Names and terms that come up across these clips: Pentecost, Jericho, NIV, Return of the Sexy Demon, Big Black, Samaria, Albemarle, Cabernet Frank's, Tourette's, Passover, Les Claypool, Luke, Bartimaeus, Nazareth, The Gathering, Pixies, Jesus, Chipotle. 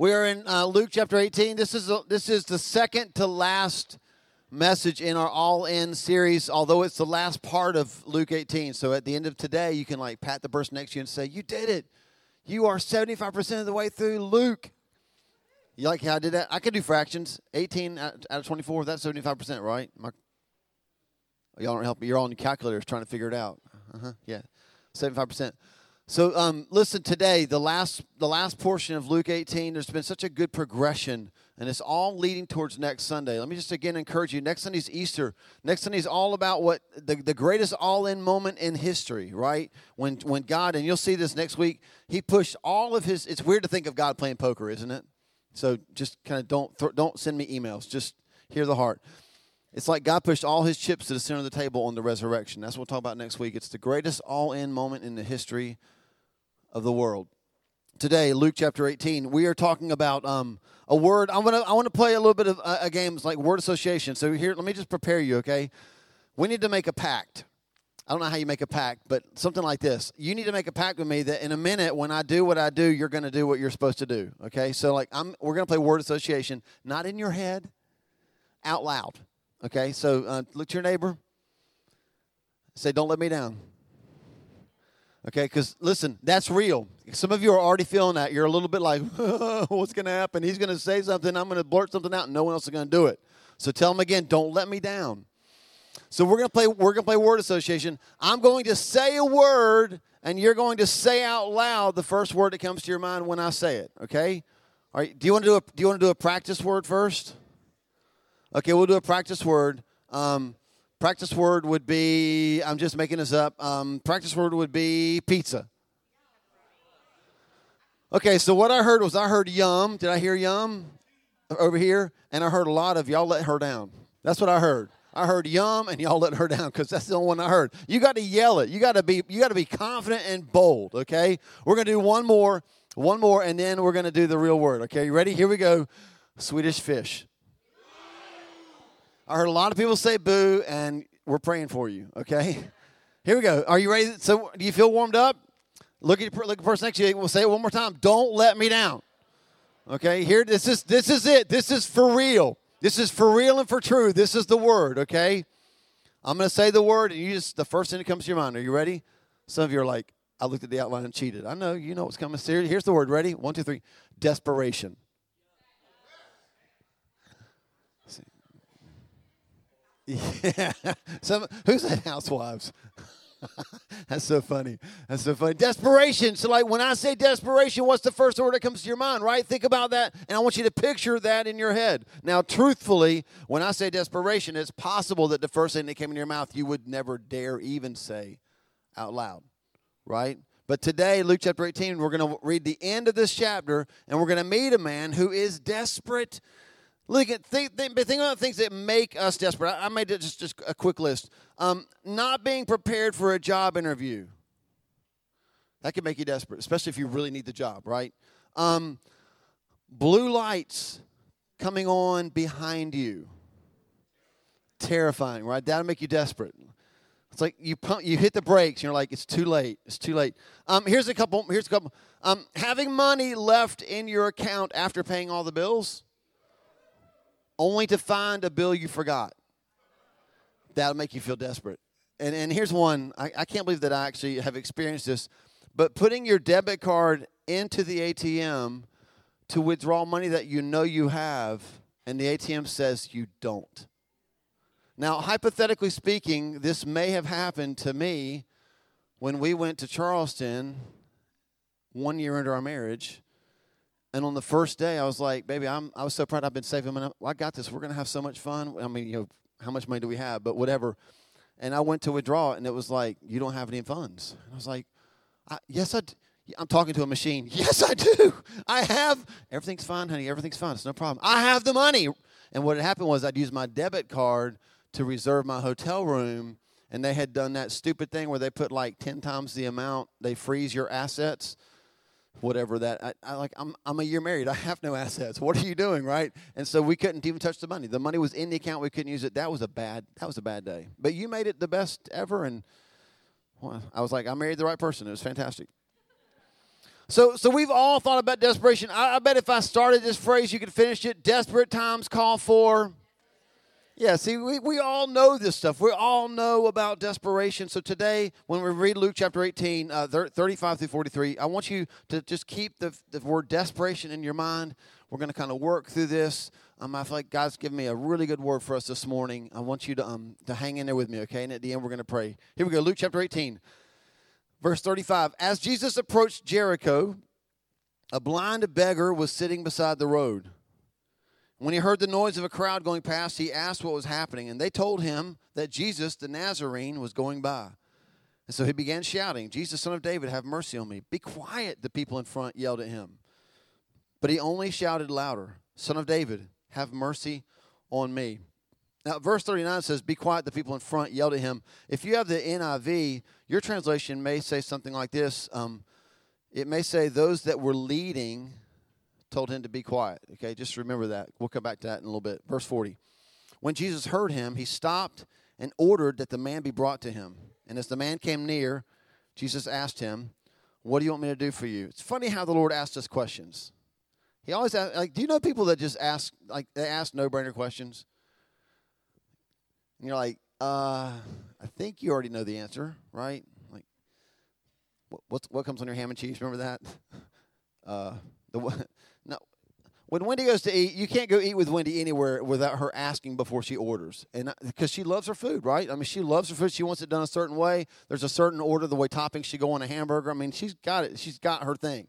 We are in Luke chapter 18. This is the second to last message in our All In series, although it's the last part of Luke 18. So at the end of today, you can like pat the person next to you and say, "You did it. You are 75% of the way through Luke." You like how I did that? I could do fractions. 18 out of 24, that's 75%, right? Y'all don't help me. You're all on your calculators trying to figure it out. Yeah, 75%. So listen, today, the last portion of Luke 18, there's been such a good progression, and it's all leading towards next Sunday. Let me just again encourage you. Next Sunday's Easter. Next Sunday's all about what the greatest all-in moment in history, right? When God, and you'll see this next week, he pushed all of his, it's weird to think of God playing poker, isn't it? So just kind of don't send me emails. Just hear the heart. It's like God pushed all his chips to the center of the table on the resurrection. That's what we'll talk about next week. It's the greatest all-in moment in the history of the world. Today, Luke chapter 18, we are talking about a word. I want to play a little bit of a game. It's like word association. So here, let me just prepare you, okay? We need to make a pact. I don't know how you make a pact, but something like this. You need to make a pact with me that in a minute, when I do what I do, you're going to do what you're supposed to do, okay? So like we're going to play word association, not in your head, out loud, okay? So look to your neighbor. Say, "Don't let me down." Okay, because listen, that's real. Some of you are already feeling that. You're a little bit like, what's going to happen? He's going to say something. I'm going to blurt something out, and no one else is going to do it. So tell him again, "Don't let me down." So we're going to play word association. I'm going to say a word, and you're going to say out loud the first word that comes to your mind when I say it. Okay? All right. Do you want to do a practice word first? Okay, we'll do a practice word. Practice word would be, I'm just making this up, practice word would be pizza. Okay, so what I heard was I heard yum. Did I hear yum over here? And I heard a lot of y'all let her down. That's what I heard. I heard yum and y'all let her down because that's the only one I heard. You got to yell it. You got to be confident and bold, okay? We're going to do one more, and then we're going to do the real word, okay? You ready? Here we go. Swedish fish. I heard a lot of people say boo, and we're praying for you, okay? Here we go. Are you ready? So do you feel warmed up? Look at the person next to you. We'll say it one more time. Don't let me down. Okay, here, this is it. This is for real. This is for real and for true. This is the word, okay? I'm going to say the word, and you just, the first thing that comes to your mind. Are you ready? Some of you are like, I looked at the outline and cheated. I know. You know what's coming. Here's the word. Ready? 1, 2, 3. Desperation. Yeah, who said housewives? That's so funny. Desperation. So like when I say desperation, what's the first word that comes to your mind, right? Think about that, and I want you to picture that in your head. Now, truthfully, when I say desperation, it's possible that the first thing that came in your mouth you would never dare even say out loud, right? But today, Luke chapter 18, we're going to read the end of this chapter, and we're going to meet a man who is desperate. Look at think about things that make us desperate. I made just a quick list. Not being prepared for a job interview. That can make you desperate, especially if you really need the job, right? Blue lights coming on behind you. Terrifying, right? That'll make you desperate. It's like you hit the brakes and you're like, it's too late. Here's a couple. Having money left in your account after paying all the bills, only to find a bill you forgot. That'll make you feel desperate. And here's one. I can't believe that I actually have experienced this. But putting your debit card into the ATM to withdraw money that you know you have, and the ATM says you don't. Now, hypothetically speaking, this may have happened to me when we went to Charleston 1 year into our marriage. And on the first day, I was like, "Baby, I was so proud. I've been saving money. I got this. We're gonna have so much fun. I mean, you know, how much money do we have? But whatever." And I went to withdraw, and it was like, "You don't have any funds." And I was like, "Yes, I do." I'm talking to a machine. "Yes, I do. I have. Everything's fine, honey. Everything's fine. It's no problem. I have the money." And what had happened was I'd used my debit card to reserve my hotel room, and they had done that stupid thing where they put like 10 times the amount. They freeze your assets. Whatever that, I'm a year married. I have no assets. What are you doing, right? And so we couldn't even touch the money. The money was in the account. We couldn't use it. That was a bad day. But you made it the best ever. And well, I was like, I married the right person. It was fantastic. So we've all thought about desperation. I bet if I started this phrase, you could finish it. Desperate times call for. Yeah, see, we all know this stuff. We all know about desperation. So today, when we read Luke chapter 18, 35 through 43, I want you to just keep the word desperation in your mind. We're going to kind of work through this. I feel like God's given me a really good word for us this morning. I want you to hang in there with me, okay? And at the end, we're going to pray. Here we go, Luke chapter 18, verse 35. As Jesus approached Jericho, a blind beggar was sitting beside the road. When he heard the noise of a crowd going past, he asked what was happening, and they told him that Jesus, the Nazarene, was going by. And so he began shouting, "Jesus, Son of David, have mercy on me." "Be quiet," the people in front yelled at him. But he only shouted louder, "Son of David, have mercy on me." Now, verse 39 says, "Be quiet," the people in front yelled at him. If you have the NIV, your translation may say something like this. It may say, "Those that were leading told him to be quiet." Okay, just remember that. We'll come back to that in a little bit. Verse 40. When Jesus heard him, he stopped and ordered that the man be brought to him. And as the man came near, Jesus asked him, "What do you want me to do for you?" It's funny how the Lord asks us questions. He always asks, like, do you know people that just ask, like, they ask no-brainer questions? And you're like, I think you already know the answer, right? Like, what comes on your ham and cheese? Remember that? When Wendy goes to eat, you can't go eat with Wendy anywhere without her asking before she orders, and because she loves her food, right? I mean, she loves her food. She wants it done a certain way. There's a certain order, the way toppings should go on a hamburger. I mean, she's got it. She's got her thing.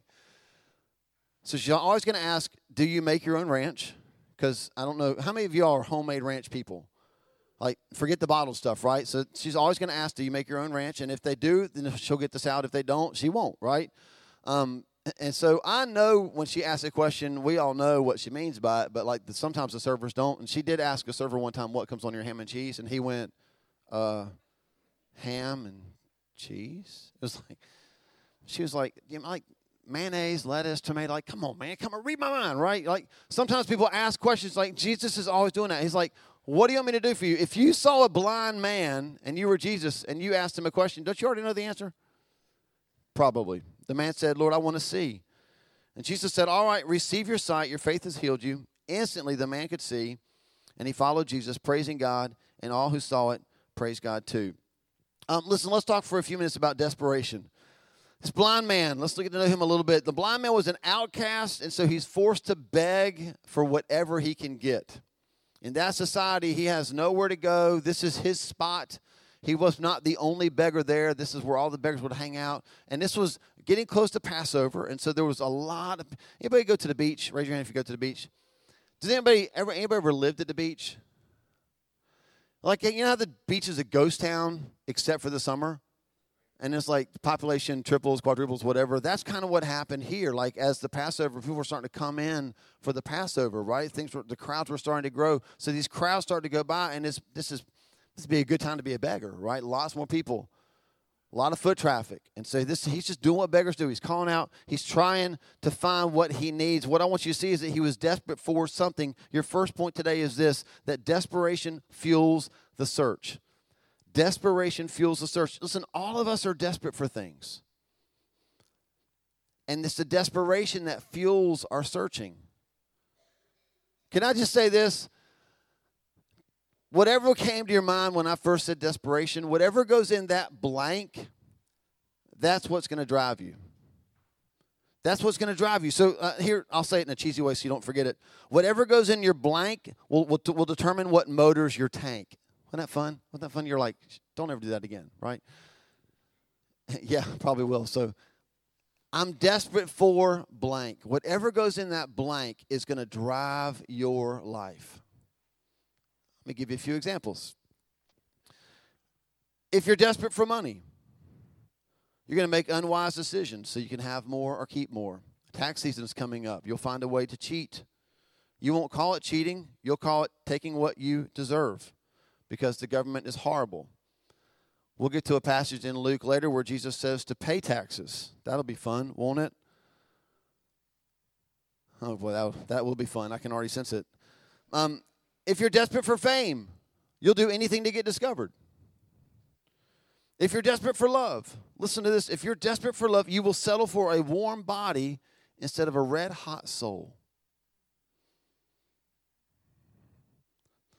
So she's always going to ask, "Do you make your own ranch?" Because I don't know how many of y'all are homemade ranch people. Like, forget the bottled stuff, right? So she's always going to ask, "Do you make your own ranch?" And if they do, then she'll get this out. If they don't, she won't, right? And so I know when she asks a question, we all know what she means by it, but like sometimes the servers don't. And she did ask a server one time, "What comes on your ham and cheese?" And he went, "Ham and cheese?" It was like, she was like, "You know, like mayonnaise, lettuce, tomato." Like, come on, man, come on, read my mind, right? Like, sometimes people ask questions. Like, Jesus is always doing that. He's like, "What do you want me to do for you?" If you saw a blind man and you were Jesus and you asked him a question, don't you already know the answer? Probably. The man said, "Lord, I want to see." And Jesus said, "All right, receive your sight. Your faith has healed you." Instantly, the man could see, and he followed Jesus, praising God, and all who saw it praised God too. Listen, let's talk for a few minutes about desperation. This blind man, let's get to know him a little bit. The blind man was an outcast, and so he's forced to beg for whatever he can get. In that society, he has nowhere to go. This is his spot. He was not the only beggar there. This is where all the beggars would hang out. And this was getting close to Passover, and so there was a lot of... Anybody go to the beach? Raise your hand if you go to the beach. Does anybody ever lived at the beach? Like, you know how the beach is a ghost town, except for the summer? And it's like the population triples, quadruples, whatever. That's kind of what happened here. Like, as the Passover, people were starting to come in for the Passover, right? The crowds were starting to grow. So these crowds started to go by, and this would be a good time to be a beggar, right? Lots more people, a lot of foot traffic. And so he's just doing what beggars do. He's calling out. He's trying to find what he needs. What I want you to see is that he was desperate for something. Your first point today is this, that desperation fuels the search. Desperation fuels the search. Listen, all of us are desperate for things. And it's the desperation that fuels our searching. Can I just say this? Whatever came to your mind when I first said desperation, whatever goes in that blank, that's what's going to drive you. That's what's going to drive you. So here, I'll say it in a cheesy way so you don't forget it. Whatever goes in your blank will determine what motors your tank. Wasn't that fun? Wasn't that fun? You're like, don't ever do that again, right? Yeah, probably will. So I'm desperate for blank. Whatever goes in that blank is going to drive your life. Let me give you a few examples. If you're desperate for money, you're going to make unwise decisions so you can have more or keep more. Tax season is coming up. You'll find a way to cheat. You won't call it cheating. You'll call it taking what you deserve because the government is horrible. We'll get to a passage in Luke later where Jesus says to pay taxes. That'll be fun, won't it? Oh, boy, that will be fun. I can already sense it. If you're desperate for fame, you'll do anything to get discovered. If you're desperate for love, listen to this. If you're desperate for love, you will settle for a warm body instead of a red-hot soul.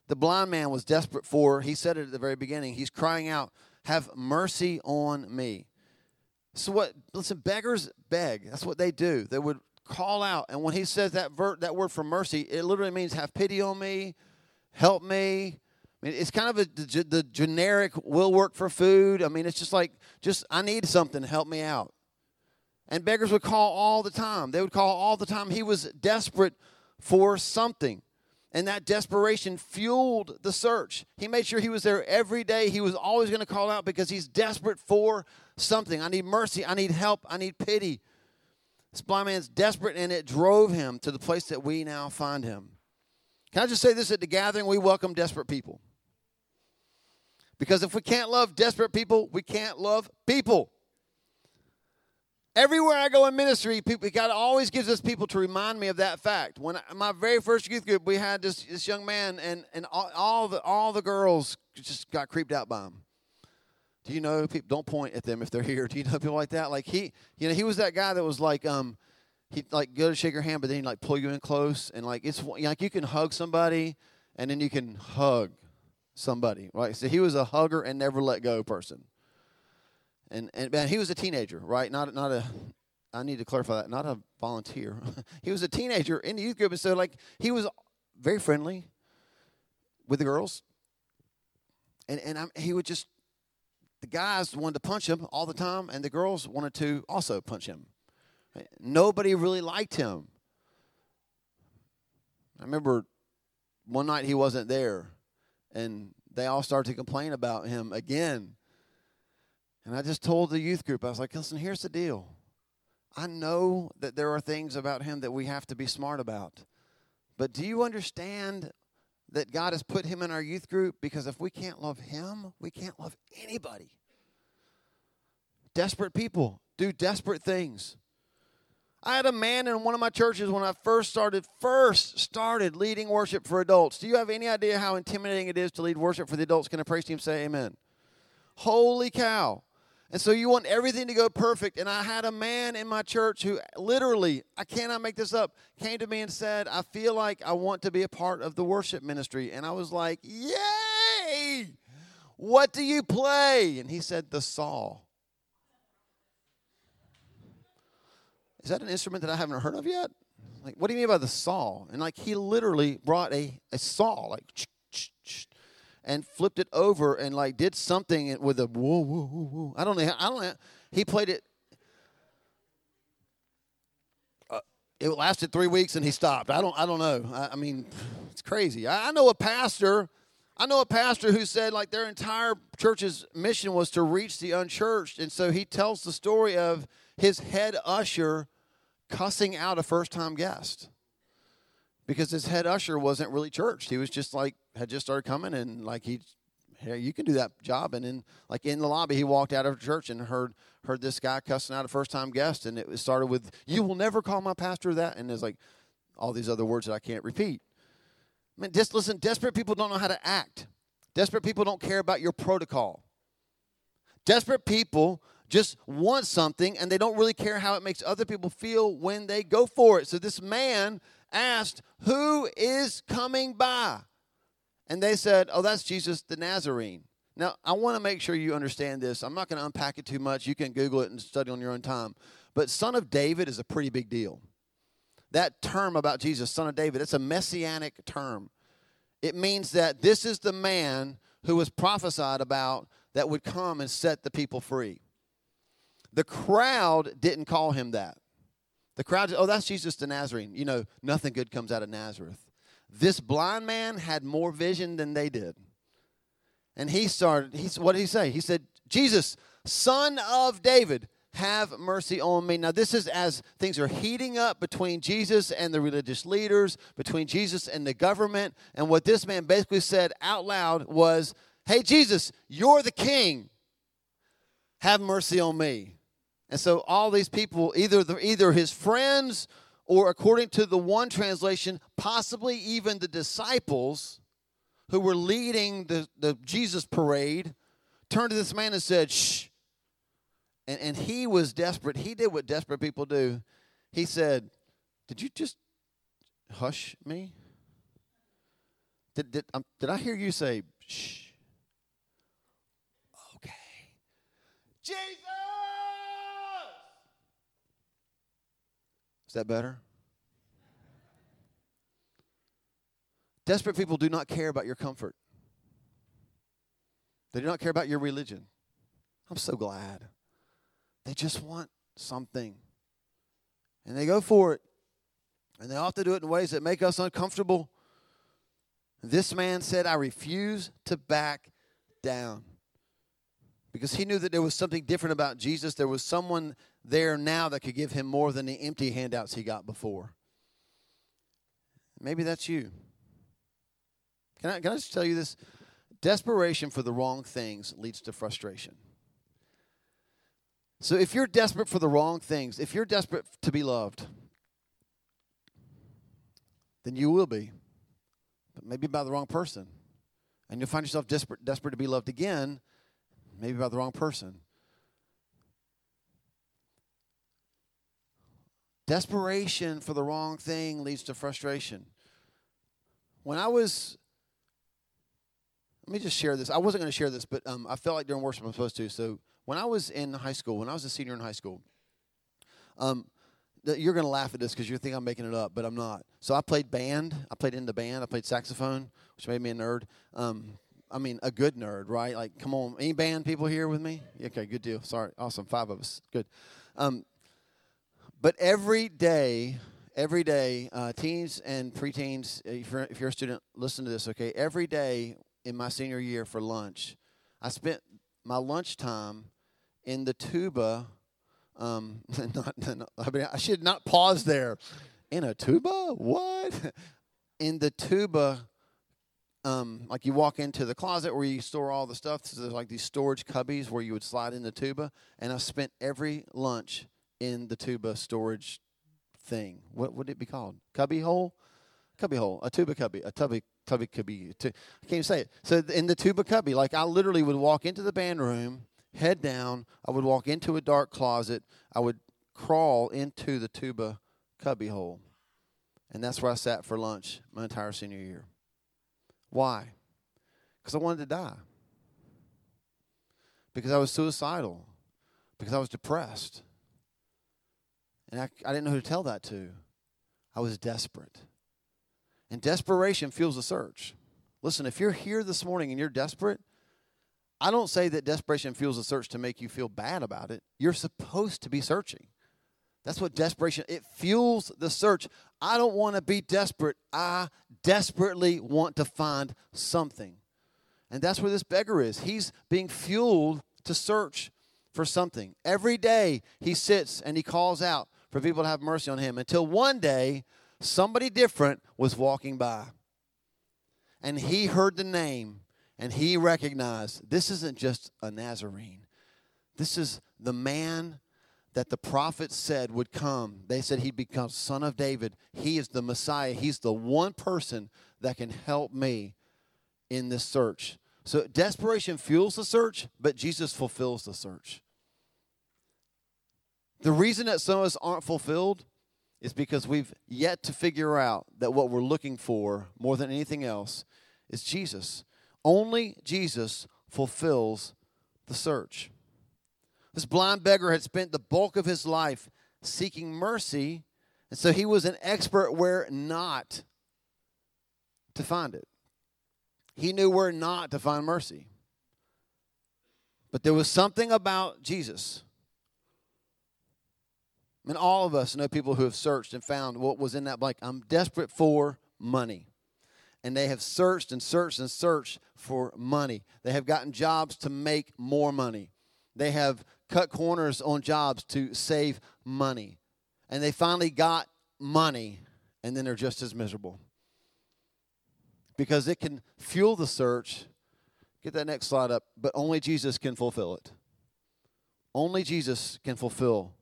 The blind man was desperate for, he said it at the very beginning, he's crying out, "Have mercy on me." So what? Listen, beggars beg. That's what they do. They would call out. And when he says that word for mercy, it literally means have pity on me, help me. I mean, it's kind of the generic will work for food. I mean, it's just like, I need something to help me out. And beggars would call all the time. They would call all the time. He was desperate for something. And that desperation fueled the search. He made sure he was there every day. He was always going to call out because he's desperate for something. I need mercy. I need help. I need pity. This blind man's desperate, and it drove him to the place that we now find him. Can I just say this? At The Gathering, we welcome desperate people. Because if we can't love desperate people, we can't love people. Everywhere I go in ministry, God always gives us people to remind me of that fact. When my very first youth group, we had this young man, and all the girls just got creeped out by him. Do you know people? Don't point at them if they're here. Do you know people like that? Like he was that guy that was like, he'd like go to shake your hand, but then he'd like pull you in close, and like it's like you can hug somebody, and then you can hug somebody, right? So he was a hugger and never let go person. And he was a teenager, right? Not a. I need to clarify that. Not a volunteer. He was a teenager in the youth group, and so like he was very friendly with the girls. And he would just. The guys wanted to punch him all the time, and the girls wanted to also punch him. Nobody really liked him. I remember one night he wasn't there, and they all started to complain about him again. And I just told the youth group, I was like, listen, here's the deal. I know that there are things about him that we have to be smart about. But do you understand that God has put him in our youth group? Because if we can't love him, we can't love anybody. Desperate people do desperate things. I had a man in one of my churches when I first started leading worship for adults. Do you have any idea how intimidating it is to lead worship for the adults? Can a praise team say amen? Holy cow. And so you want everything to go perfect. And I had a man in my church who literally, I cannot make this up, came to me and said, I feel like I want to be a part of the worship ministry. And I was like, yay! What do you play? And he said, the saw. Is that an instrument that I haven't heard of yet? Like, what do you mean by the saw? And like he literally brought a saw, like, and flipped it over and like did something with a whoa. I don't know. He played it. It lasted 3 weeks and he stopped. I don't know. I mean, it's crazy. I know a pastor who said like their entire church's mission was to reach the unchurched, and so he tells the story of his head usher cussing out a first-time guest. Because his head usher wasn't really churched. He was just like, had just started coming, and like, hey, you can do that job. And then like in the lobby, he walked out of church and heard this guy cussing out a first-time guest. And it started with, you will never call my pastor that. And there's like all these other words that I can't repeat. I mean, just listen, desperate people don't know how to act. Desperate people don't care about your protocol. Desperate people just want something, and they don't really care how it makes other people feel when they go for it. So this man asked, who is coming by? And they said, oh, that's Jesus the Nazarene. Now, I want to make sure you understand this. I'm not going to unpack it too much. You can Google it and study on your own time. But son of David is a pretty big deal. That term about Jesus, son of David, it's a messianic term. It means that this is the man who was prophesied about that would come and set the people free. The crowd didn't call him that. The crowd, oh, that's Jesus the Nazarene. You know, nothing good comes out of Nazareth. This blind man had more vision than they did. And what did he say? He said, Jesus, son of David, have mercy on me. Now, this is as things are heating up between Jesus and the religious leaders, between Jesus and the government. And what this man basically said out loud was, hey, Jesus, you're the king. Have mercy on me. And so all these people, either his friends or, according to the one translation, possibly even the disciples who were leading the Jesus parade, turned to this man and said, shh. And he was desperate. He did what desperate people do. He said, did you just hush me? Did I hear you say, shh? Okay. Jesus! Is that better? Desperate people do not care about your comfort. They do not care about your religion. I'm so glad. They just want something. And they go for it. And they often do it in ways that make us uncomfortable. This man said, I refuse to back down. Because he knew that there was something different about Jesus. There was someone there now that could give him more than the empty handouts he got before. Maybe that's you. Can I just tell you this? Desperation for the wrong things leads to frustration. So if you're desperate for the wrong things, if you're desperate to be loved, then you will be, but maybe by the wrong person. And you'll find yourself desperate to be loved again, maybe by the wrong person. Desperation for the wrong thing leads to frustration. Let me just share this. I wasn't going to share this, but I felt like during worship I'm supposed to. So when I was in high school, when I was a senior in high school, you're going to laugh at this because you think I'm making it up, but I'm not. So I played band. I played in the band. I played saxophone, which made me a nerd. I mean, a good nerd, right? Like, come on. Any band people here with me? Okay, good deal. Sorry. Awesome. 5 of us. Good. But every day, teens and preteens, if you're a student, listen to this, okay? Every day in my senior year for lunch, I spent my lunchtime in the tuba. I should not pause there. In a tuba? What? In the tuba, like you walk into the closet where you store all the stuff. So there's like these storage cubbies where you would slide in the tuba. And I spent every lunch in the tuba storage thing. What would it be called? Cubby hole. A tuba cubby. A tubby cubby. I can't even say it. So in the tuba cubby, like I literally would walk into the band room, head down. I would walk into a dark closet. I would crawl into the tuba cubby hole. And that's where I sat for lunch my entire senior year. Why? Because I wanted to die. Because I was suicidal. Because I was depressed. And I didn't know who to tell that to. I was desperate. And desperation fuels the search. Listen, if you're here this morning and you're desperate, I don't say that desperation fuels the search to make you feel bad about it. You're supposed to be searching. That's what desperation, it fuels the search. I don't want to be desperate. I desperately want to find something. And that's where this beggar is. He's being fueled to search for something. Every day he sits and he calls out for people to have mercy on him until one day somebody different was walking by. And he heard the name and he recognized this isn't just a Nazarene. This is the man that the prophets said would come. They said he'd become son of David. He is the Messiah. He's the one person that can help me in this search. So desperation fuels the search, but Jesus fulfills the search. The reason that some of us aren't fulfilled is because we've yet to figure out that what we're looking for more than anything else is Jesus. Only Jesus fulfills the search. This blind beggar had spent the bulk of his life seeking mercy, and so he was an expert where not to find it. He knew where not to find mercy. But there was something about Jesus. And all of us know people who have searched and found what was in that blank. I'm desperate for money. And they have searched and searched and searched for money. They have gotten jobs to make more money. They have cut corners on jobs to save money. And they finally got money, and then they're just as miserable. Because it can fuel the search. Get that next slide up. But only Jesus can fulfill it. Only Jesus can fulfill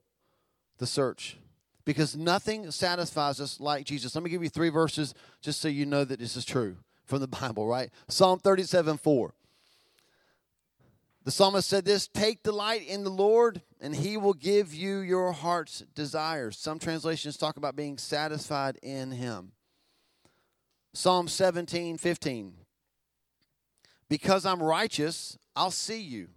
the search. Because nothing satisfies us like Jesus. Let me give you 3 verses just so you know that this is true from the Bible, right? Psalm 37:4. The psalmist said this, take delight in the Lord, and he will give you your heart's desires. Some translations talk about being satisfied in him. Psalm 17:15. Because I'm righteous, I'll see you.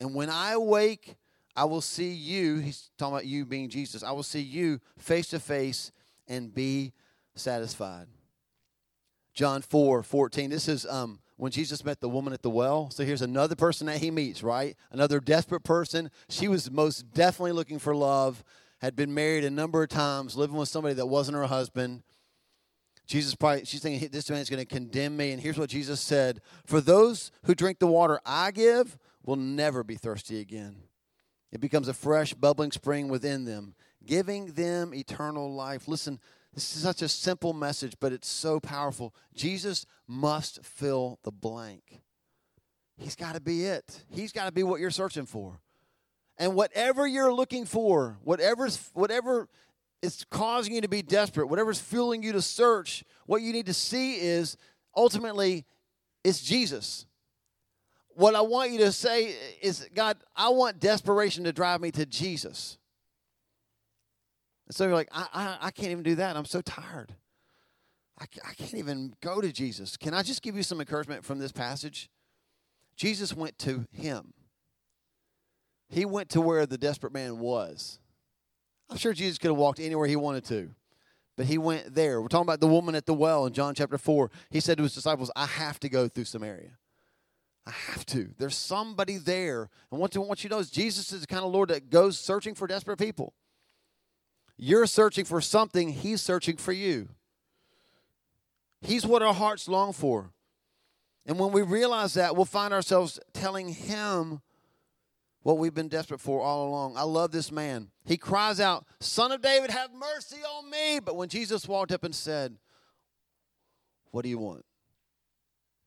And when I awake, I will see you. He's talking about you being Jesus. I will see you face to face and be satisfied. John 4:14. This is when Jesus met the woman at the well. So here's another person that he meets, right? Another desperate person. She was most definitely looking for love, had been married a number of times, living with somebody that wasn't her husband. She's thinking, this man's going to condemn me. And here's what Jesus said. For those who drink the water I give will never be thirsty again. It becomes a fresh, bubbling spring within them, giving them eternal life. Listen, this is such a simple message, but it's so powerful. Jesus must fill the blank. He's got to be it. He's got to be what you're searching for. And whatever you're looking for, whatever is causing you to be desperate, whatever's fueling you to search, what you need to see is, ultimately, it's Jesus. What I want you to say is, God, I want desperation to drive me to Jesus. And so you're like, I can't even do that. I'm so tired. I can't even go to Jesus. Can I just give you some encouragement from this passage? Jesus went to him. He went to where the desperate man was. I'm sure Jesus could have walked anywhere he wanted to, but he went there. We're talking about the woman at the well in John chapter 4. He said to his disciples, I have to go through Samaria. I have to. There's somebody there. And what I want you to know is Jesus is the kind of Lord that goes searching for desperate people. You're searching for something. He's searching for you. He's what our hearts long for. And when we realize that, we'll find ourselves telling him what we've been desperate for all along. I love this man. He cries out, Son of David, have mercy on me. But when Jesus walked up and said, what do you want?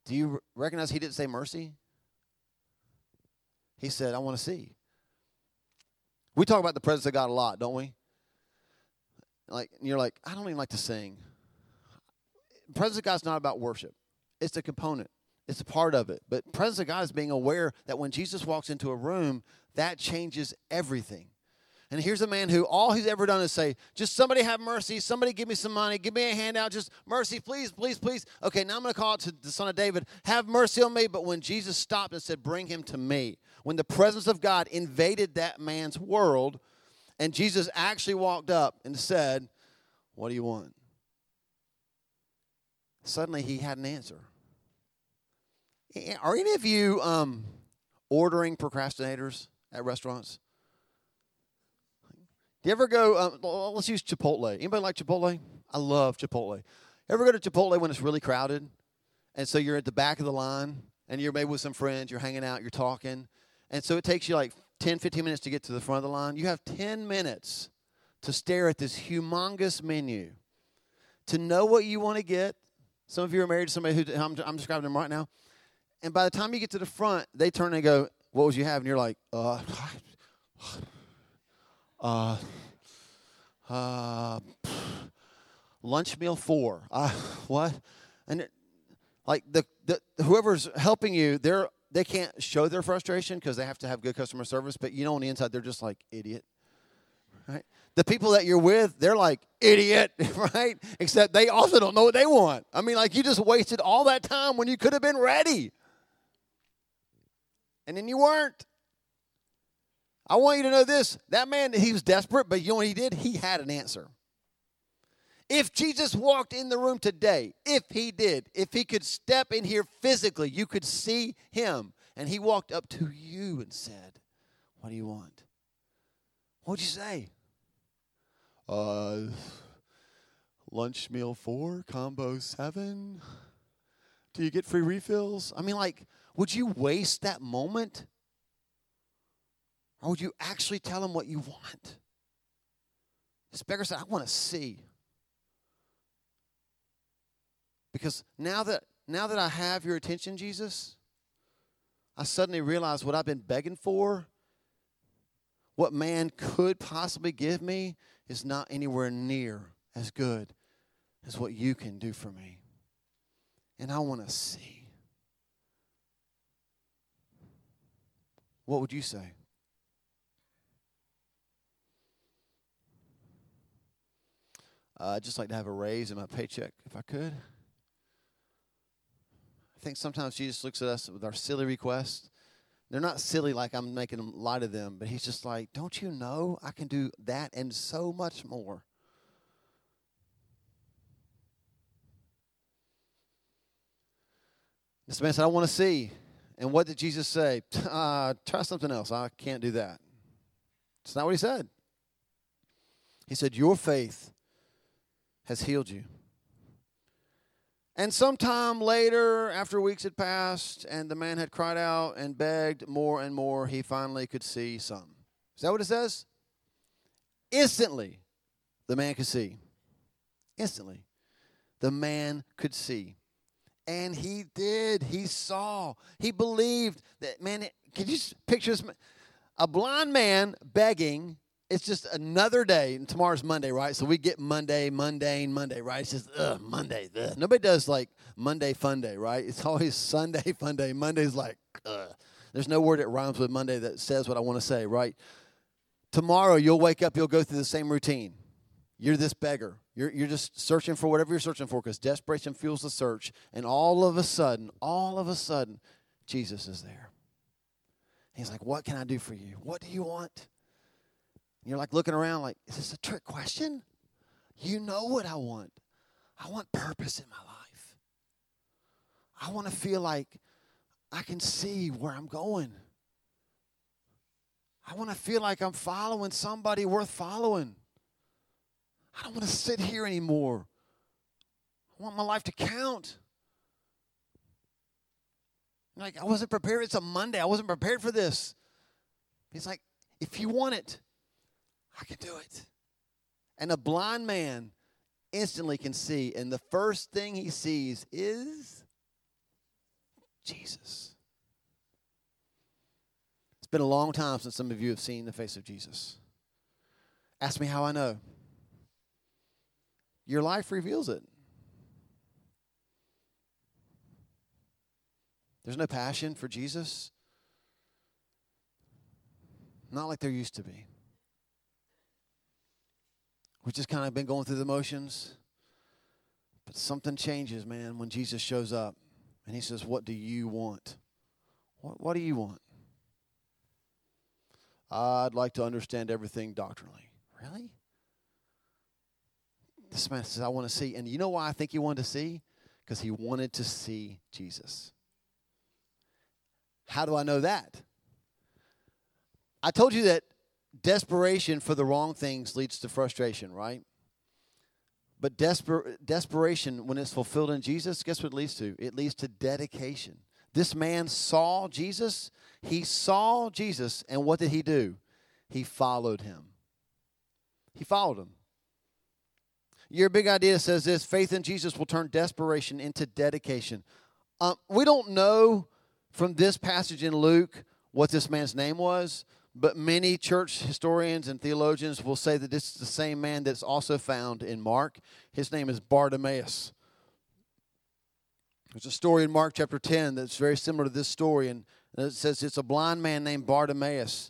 Do you recognize he didn't say mercy? He said, I want to see. We talk about the presence of God a lot, don't we? Like, you're like, I don't even like to sing. The presence of God is not about worship. It's a component. It's a part of it. But presence of God is being aware that when Jesus walks into a room, that changes everything. And here's a man who all he's ever done is say, just somebody have mercy, somebody give me some money, give me a handout, just mercy, please, please, please. Okay, now I'm going to call out to the Son of David, have mercy on me. But when Jesus stopped and said, bring him to me, when the presence of God invaded that man's world, and Jesus actually walked up and said, what do you want? Suddenly he had an answer. Are any of you ordering procrastinators at restaurants? Do you ever go, let's use Chipotle. Anybody like Chipotle? I love Chipotle. Ever go to Chipotle when it's really crowded? And so you're at the back of the line, and you're maybe with some friends, you're hanging out, you're talking. And so it takes you like 10, 15 minutes to get to the front of the line. You have 10 minutes to stare at this humongous menu, to know what you want to get. Some of you are married to somebody who, I'm describing them right now. And by the time you get to the front, they turn and go, what would you have? And you're like, lunch meal 4. What? And it, like the whoever's helping you, they can't show their frustration because they have to have good customer service. But you know, on the inside, they're just like idiot, right? The people that you're with, they're like idiot, right? Except they also don't know what they want. I mean, like you just wasted all that time when you could have been ready, and then you weren't. I want you to know this. That man, he was desperate, but you know what he did? He had an answer. If Jesus walked in the room today, if he could step in here physically, you could see him. And he walked up to you and said, what do you want? What would you say? Lunch meal 4, combo 7. Do you get free refills? I mean, like, would you waste that moment? Or would you actually tell him what you want? This beggar said, I want to see. Because now that I have your attention, Jesus, I suddenly realize what I've been begging for, what man could possibly give me, is not anywhere near as good as what you can do for me. And I want to see. What would you say? I'd just like to have a raise in my paycheck if I could. I think sometimes Jesus looks at us with our silly requests. They're not silly like I'm making light of them, but he's just like, don't you know I can do that and so much more? This man said, I want to see. And what did Jesus say? Try something else. I can't do that. It's not what he said. He said, your faith has healed you. And sometime later, after weeks had passed, and the man had cried out and begged more and more, he finally could see some. Is that what it says? Instantly, the man could see. Instantly, the man could see. And he did. He saw. He believed that, man, can you just picture this? A blind man begging. It's just another day, and tomorrow's Monday, right? So we get Monday, mundane Monday, right? It's just, Monday. Ugh. Nobody does, like, Monday fun day, right? It's always Sunday fun day. Monday's like, ugh. There's no word that rhymes with Monday that says what I want to say, right? Tomorrow you'll wake up, you'll go through the same routine. You're this beggar. You're just searching for whatever you're searching for because desperation fuels the search. And all of a sudden, Jesus is there. He's like, what can I do for you? What do you want? You're like looking around like, is this a trick question? You know what I want. I want purpose in my life. I want to feel like I can see where I'm going. I want to feel like I'm following somebody worth following. I don't want to sit here anymore. I want my life to count. Like, I wasn't prepared. It's a Monday. I wasn't prepared for this. He's like, if you want it, I can do it. And a blind man instantly can see. And the first thing he sees is Jesus. It's been a long time since some of you have seen the face of Jesus. Ask me how I know. Your life reveals it. There's no passion for Jesus. Not like there used to be. We've just kind of been going through the motions. But something changes, man, when Jesus shows up and he says, what do you want? What do you want? I'd like to understand everything doctrinally. Really? This man says, I want to see. And you know why I think he wanted to see? Because he wanted to see Jesus. How do I know that? I told you that desperation for the wrong things leads to frustration, right? But desperation, when it's fulfilled in Jesus, guess what it leads to? It leads to dedication. This man saw Jesus. He saw Jesus, and what did he do? He followed him. He followed him. Your big idea says this: faith in Jesus will turn desperation into dedication. We don't know from this passage in Luke what this man's name was, but many church historians and theologians will say that this is the same man that's also found in Mark. His name is Bartimaeus. There's a story in Mark chapter 10 that's very similar to this story, and it says it's a blind man named Bartimaeus.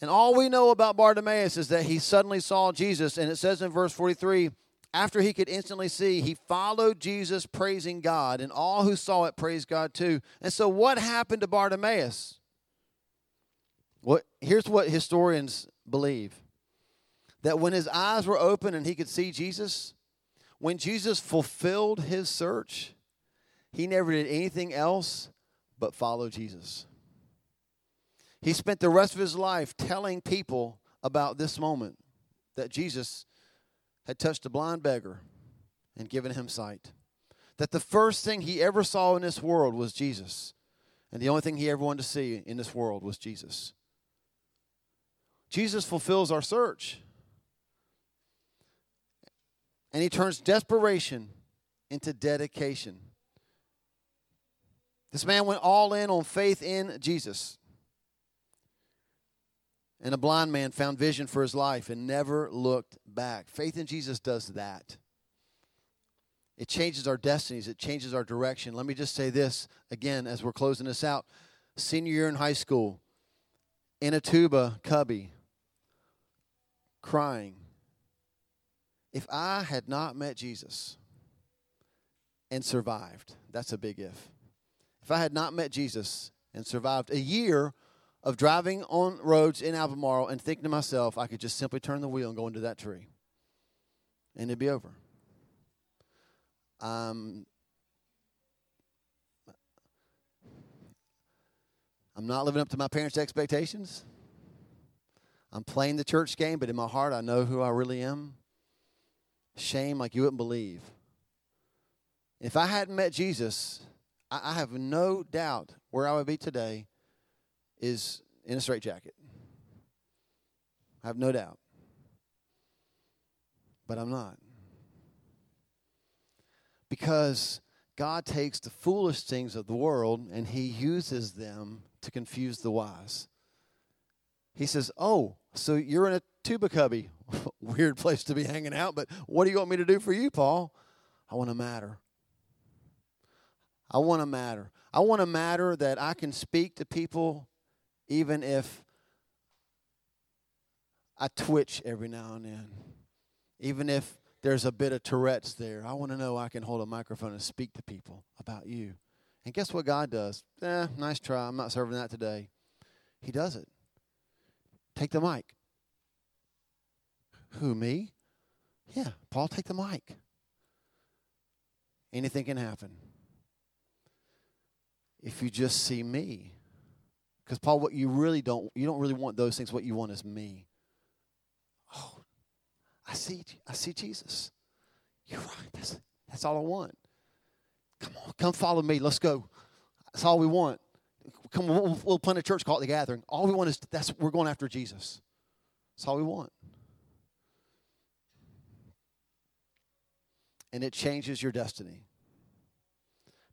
And all we know about Bartimaeus is that he suddenly saw Jesus. And it says in verse 43, after he could instantly see, he followed Jesus praising God. And all who saw it praised God too. And so what happened to Bartimaeus? Here's what historians believe. That when his eyes were open and he could see Jesus, when Jesus fulfilled his search, he never did anything else but follow Jesus. He spent the rest of his life telling people about this moment that Jesus had touched a blind beggar and given him sight. That the first thing he ever saw in this world was Jesus. And the only thing he ever wanted to see in this world was Jesus. Jesus fulfills our search. And he turns desperation into dedication. This man went all in on faith in Jesus. And a blind man found vision for his life and never looked back. Faith in Jesus does that. It changes our destinies. It changes our direction. Let me just say this again as we're closing this out. senior year in high school, in a tuba cubby, crying. If I had not met Jesus and survived, that's a big if. If I had not met Jesus and survived a year of driving on roads in Albemarle and thinking to myself, I could just simply turn the wheel and go into that tree, and it'd be over. I'm not living up to my parents' expectations. I'm playing the church game, but in my heart, I know who I really am. Shame like you wouldn't believe. If I hadn't met Jesus, I have no doubt where I would be today is in a straitjacket. I have no doubt. But I'm not. Because God takes the foolish things of the world and he uses them to confuse the wise. He says, oh, so you're in a tuba cubby. Weird place to be hanging out, but what do you want me to do for you, Paul? I want to matter. I want to matter. I want to matter that I can speak to people even if I twitch every now and then, even if there's a bit of Tourette's there. I want to know I can hold a microphone and speak to people about you. And guess what God does? Nice try. I'm not serving that today. He does it. Take the mic. Who, me? Yeah, Paul, take the mic. Anything can happen. If you just see me. Because, Paul, what you don't really want those things. What you want is me. Oh, I see Jesus. You're right. That's all I want. Come on, come follow me. Let's go. That's all we want. Come on, we'll plant a church called The Gathering. All we want is we're going after Jesus. That's all we want. And it changes your destiny.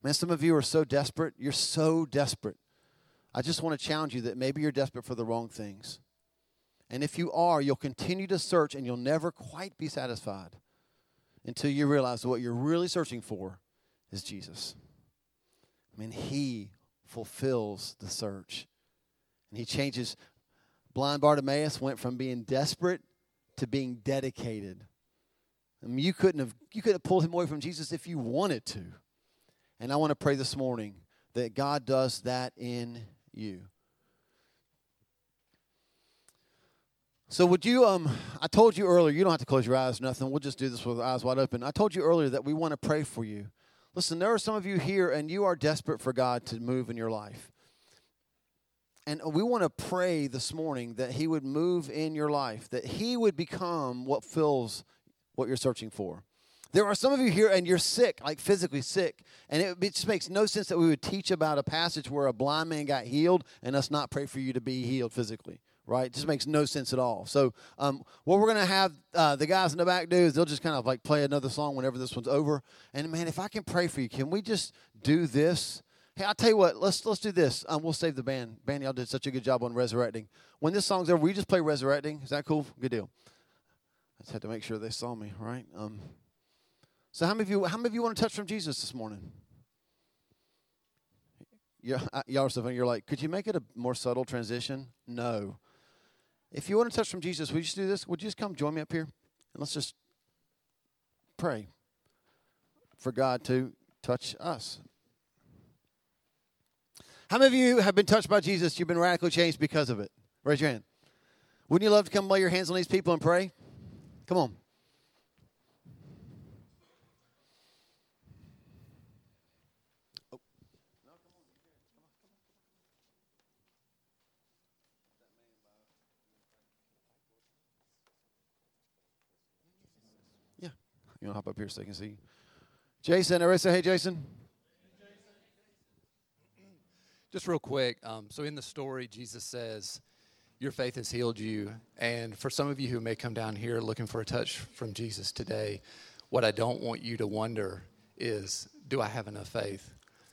Man, some of you are so desperate. You're so desperate. I just want to challenge you that maybe you're desperate for the wrong things. And if you are, you'll continue to search and you'll never quite be satisfied until you realize what you're really searching for is Jesus. I mean, he fulfills the search. And he changes. Blind Bartimaeus went from being desperate to being dedicated. I mean, you could have pulled him away from Jesus if you wanted to. And I want to pray this morning that God does that in you. So would you, I told you earlier, you don't have to close your eyes, nothing. We'll just do this with eyes wide open. I told you earlier that we want to pray for you. Listen, there are some of you here and you are desperate for God to move in your life. And we want to pray this morning that he would move in your life, that he would become what fills what you're searching for. There are some of you here and you're sick, like physically sick. And it just makes no sense that we would teach about a passage where a blind man got healed and us not pray for you to be healed physically, right? It just makes no sense at all. So what we're going to have the guys in the back do is they'll just kind of like play another song whenever this one's over. And, man, if I can pray for you, can we just do this? Hey, I'll tell you what, let's do this. We'll save the band. Band, y'all did such a good job on resurrecting. When this song's over, we just play resurrecting. Is that cool? Good deal. I just had to make sure they saw me, right? So how many of you want to touch from Jesus this morning? Y'all are so funny. You're like, could you make it a more subtle transition? No. If you want to touch from Jesus, would you just do this? Would you just come join me up here? And let's just pray for God to touch us. How many of you have been touched by Jesus? You've been radically changed because of it. Raise your hand. Wouldn't you love to come lay your hands on these people and pray? Come on. You want to hop up here so they can see you? Jason, everybody say, hey, Jason. Just real quick. So in the story, Jesus says, your faith has healed you. And for some of you who may come down here looking for a touch from Jesus today, what I don't want you to wonder is, do I have enough faith?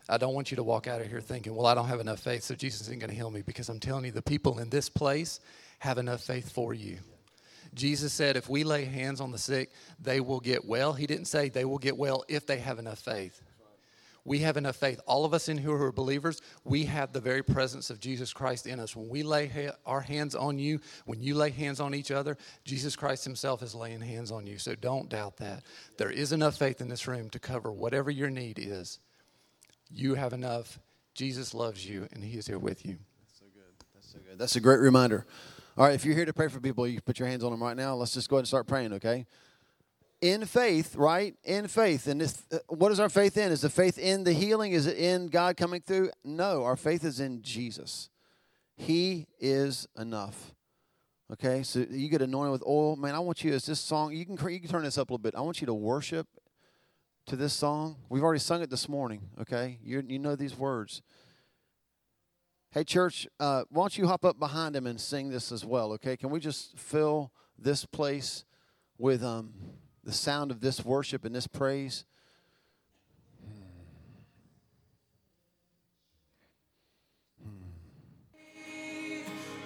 I don't want you to walk out of here thinking, well, I don't have enough faith, so Jesus isn't going to heal me. Because I'm telling you, the people in this place have enough faith for you. Jesus said, if we lay hands on the sick, they will get well. He didn't say they will get well if they have enough faith. We have enough faith. All of us in here who are believers, we have the very presence of Jesus Christ in us. When we lay our hands on you, when you lay hands on each other, Jesus Christ himself is laying hands on you. So don't doubt that. There is enough faith in this room to cover whatever your need is. You have enough. Jesus loves you, and he is here with you. That's so good. That's so good. That's a great reminder. All right, if you're here to pray for people, you can put your hands on them right now. Let's just go ahead and start praying, okay? In faith, right? In faith. And this, what is our faith in? Is the faith in the healing? Is it in God coming through? No, our faith is in Jesus. He is enough. Okay, so you get anointed with oil. Man, I want you, as this song, you can turn this up a little bit. I want you to worship to this song. We've already sung it this morning, okay? You know these words. Hey, church, why don't you hop up behind him and sing this as well, okay? Can we just fill this place with the sound of this worship and this praise?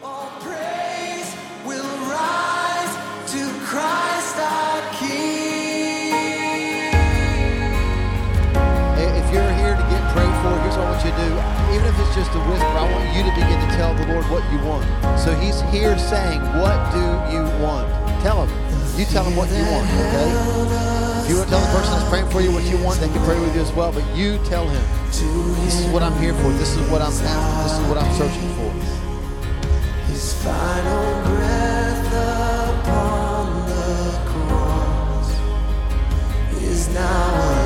All praise will rise to Christ our King. If you're here to get prayed for, here's what I want you to do. Even if it's just a whisper, I want you to begin to tell the Lord what you want. So he's here saying, what do you want? Tell him. You tell him what you want, okay? If you want to tell the person that's praying for you what you want, they can pray with you as well. But you tell him, this is what I'm here for. This is what I'm after. This is what I'm searching for. His final breath upon the cross is now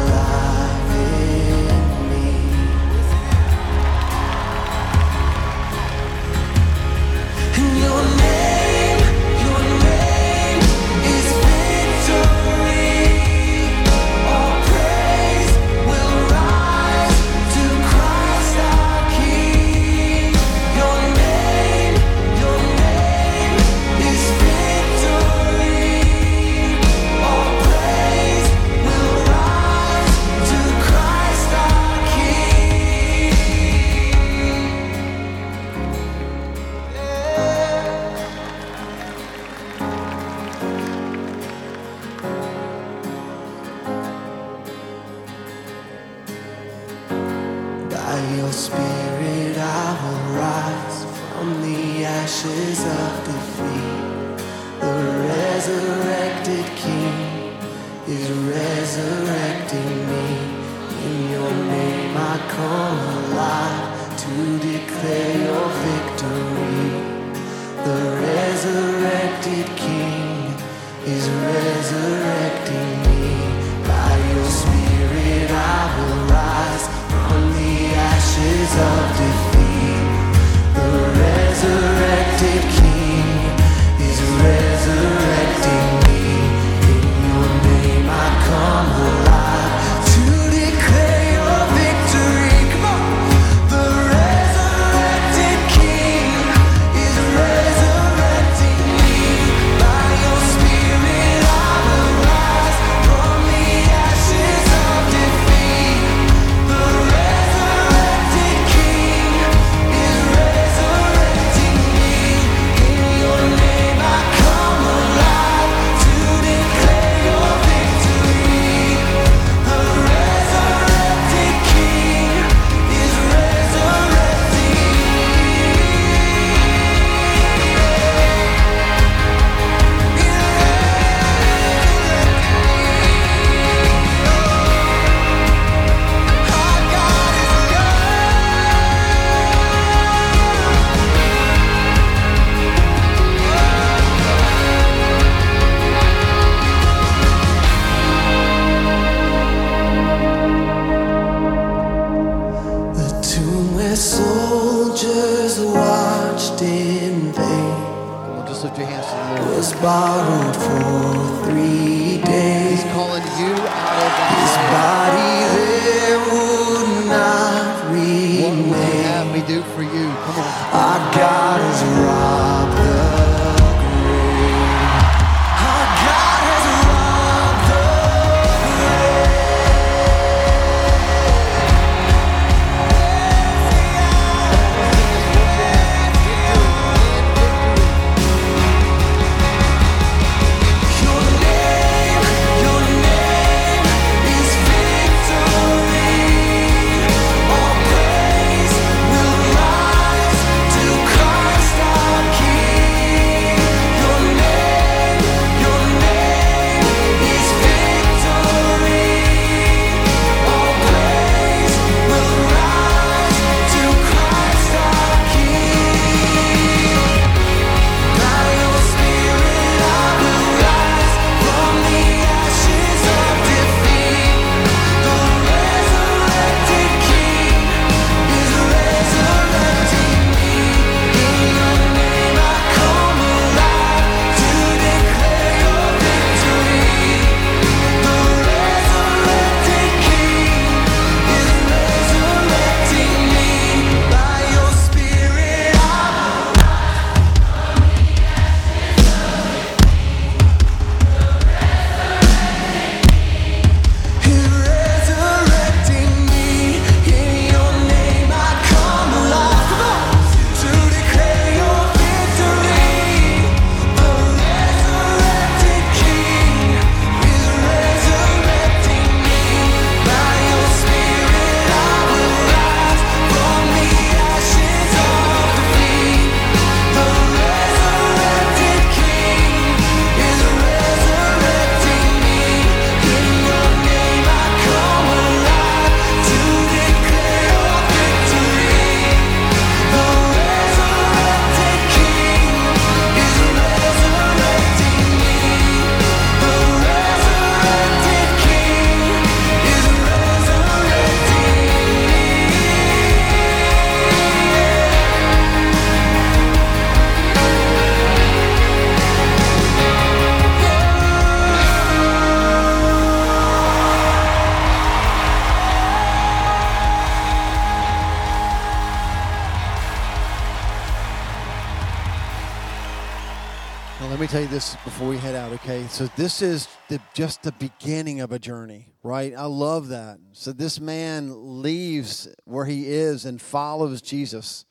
tell you this before we head out, okay? So this is just the beginning of a journey, right? I love that. So this man leaves where he is and follows Jesus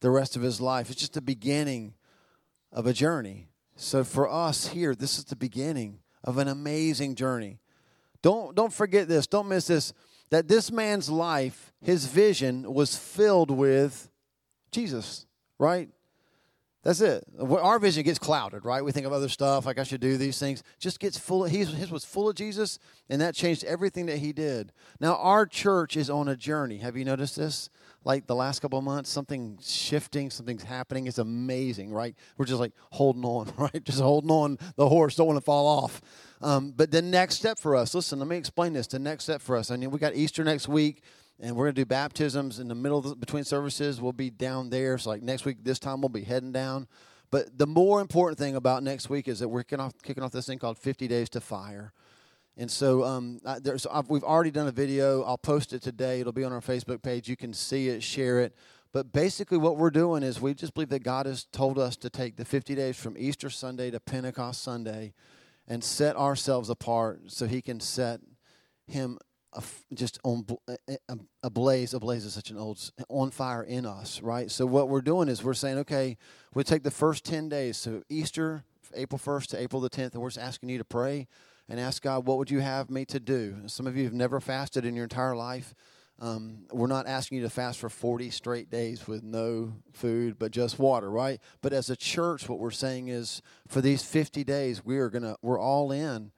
the rest of his life. It's just the beginning of a journey. So for us here, this is the beginning of an amazing journey. Don't forget this. Don't miss this, that this man's life, his vision was filled with Jesus, right? That's it. Our vision gets clouded, right? We think of other stuff, like I should do these things. Just gets full. His was full of Jesus, and that changed everything that he did. Now, our church is on a journey. Have you noticed this? Like the last couple of months, something's shifting, something's happening. It's amazing, right? We're just like holding on, right? Just holding on the horse. Don't want to fall off. But the next step for us, listen, let me explain this. The next step for us, I mean, we got Easter next week. And we're going to do baptisms in the middle between services. We'll be down there. So, like next week, this time we'll be heading down. But the more important thing about next week is that we're kicking off this thing called 50 Days to Fire. And so we've already done a video. I'll post it today. It'll be on our Facebook page. You can see it, share it. But basically what we're doing is we just believe that God has told us to take the 50 days from Easter Sunday to Pentecost Sunday and set ourselves apart so he can set him just ablaze is such an old, on fire in us, right? So what we're doing is we're saying, okay, we'll take the first 10 days, so Easter, April 1st to April the 10th, and we're just asking you to pray and ask God, what would you have me to do? And some of you have never fasted in your entire life. We're not asking you to fast for 40 straight days with no food but just water, right? But as a church, what we're saying is for these 50 days, we're all in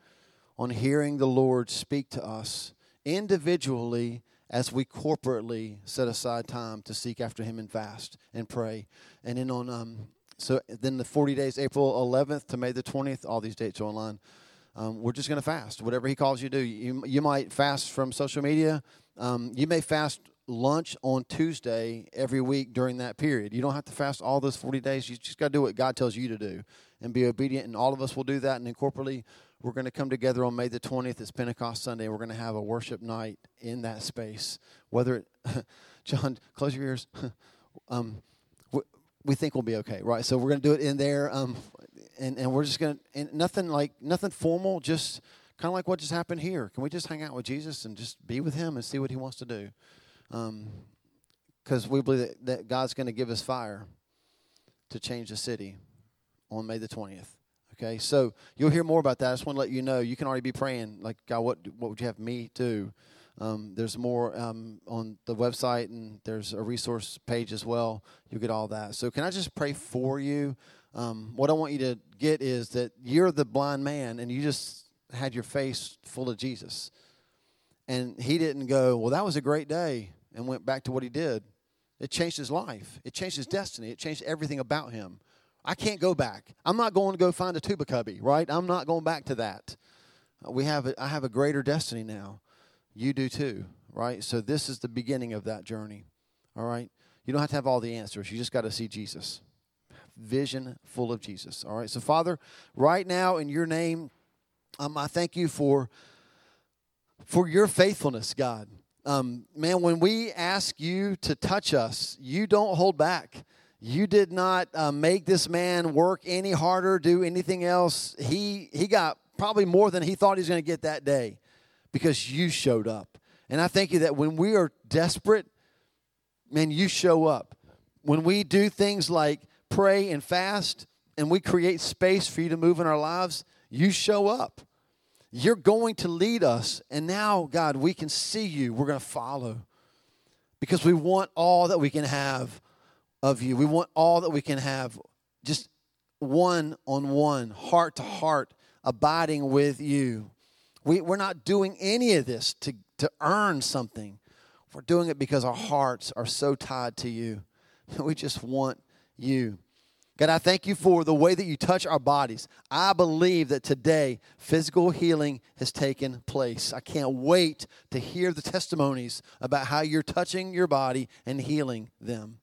on hearing the Lord speak to us individually as we corporately set aside time to seek after him and fast and pray. And then on so then the 40 days, April 11th to May the 20th, all these dates are online. We're just going to fast. Whatever he calls you to do. You might fast from social media. You may fast lunch on Tuesday every week during that period. You don't have to fast all those 40 days. You just got to do what God tells you to do and be obedient. And all of us will do that. And then corporately, we're going to come together on May the 20th. It's Pentecost Sunday. We're going to have a worship night in that space. Whether it, John, close your ears. We think we'll be okay, right? So we're going to do it in there, and we're just going to nothing formal. Just kind of like what just happened here. Can we just hang out with Jesus and just be with him and see what he wants to do? Because we believe that God's going to give us fire to change the city on May the 20th. Okay, so you'll hear more about that. I just want to let you know. You can already be praying, like, God, what would you have me do? There's more on the website, and there's a resource page as well. You'll get all that. So can I just pray for you? What I want you to get is that you're the blind man, and you just had your face full of Jesus. And he didn't go, well, that was a great day, and went back to what he did. It changed his life. It changed his destiny. It changed everything about him. I can't go back. I'm not going to go find a tuba cubby, right? I'm not going back to that. I have a greater destiny now. You do too, right? So this is the beginning of that journey, all right? You don't have to have all the answers. You just got to see Jesus. Vision full of Jesus, all right? So, Father, right now in your name, I thank you for your faithfulness, God. Man, when we ask you to touch us, you don't hold back. You did not make this man work any harder, do anything else. He got probably more than he thought he was going to get that day because you showed up. And I thank you that when we are desperate, man, you show up. When we do things like pray and fast and we create space for you to move in our lives, you show up. You're going to lead us. And now, God, we can see you. We're going to follow because we want all that we can have of you. We want all that we can have, just one-on-one, heart-to-heart, abiding with you. We're not doing any of this to earn something. We're doing it because our hearts are so tied to you. We just want you. God, I thank you for the way that you touch our bodies. I believe that today physical healing has taken place. I can't wait to hear the testimonies about how you're touching your body and healing them.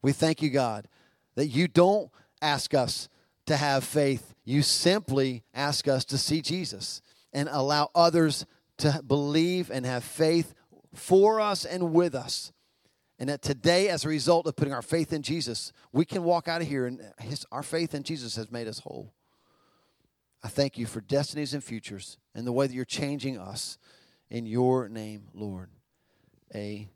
We thank you, God, that you don't ask us to have faith. You simply ask us to see Jesus and allow others to believe and have faith for us and with us. And that today, as a result of putting our faith in Jesus, we can walk out of here and our faith in Jesus has made us whole. I thank you for destinies and futures and the way that you're changing us. In your name, Lord. Amen.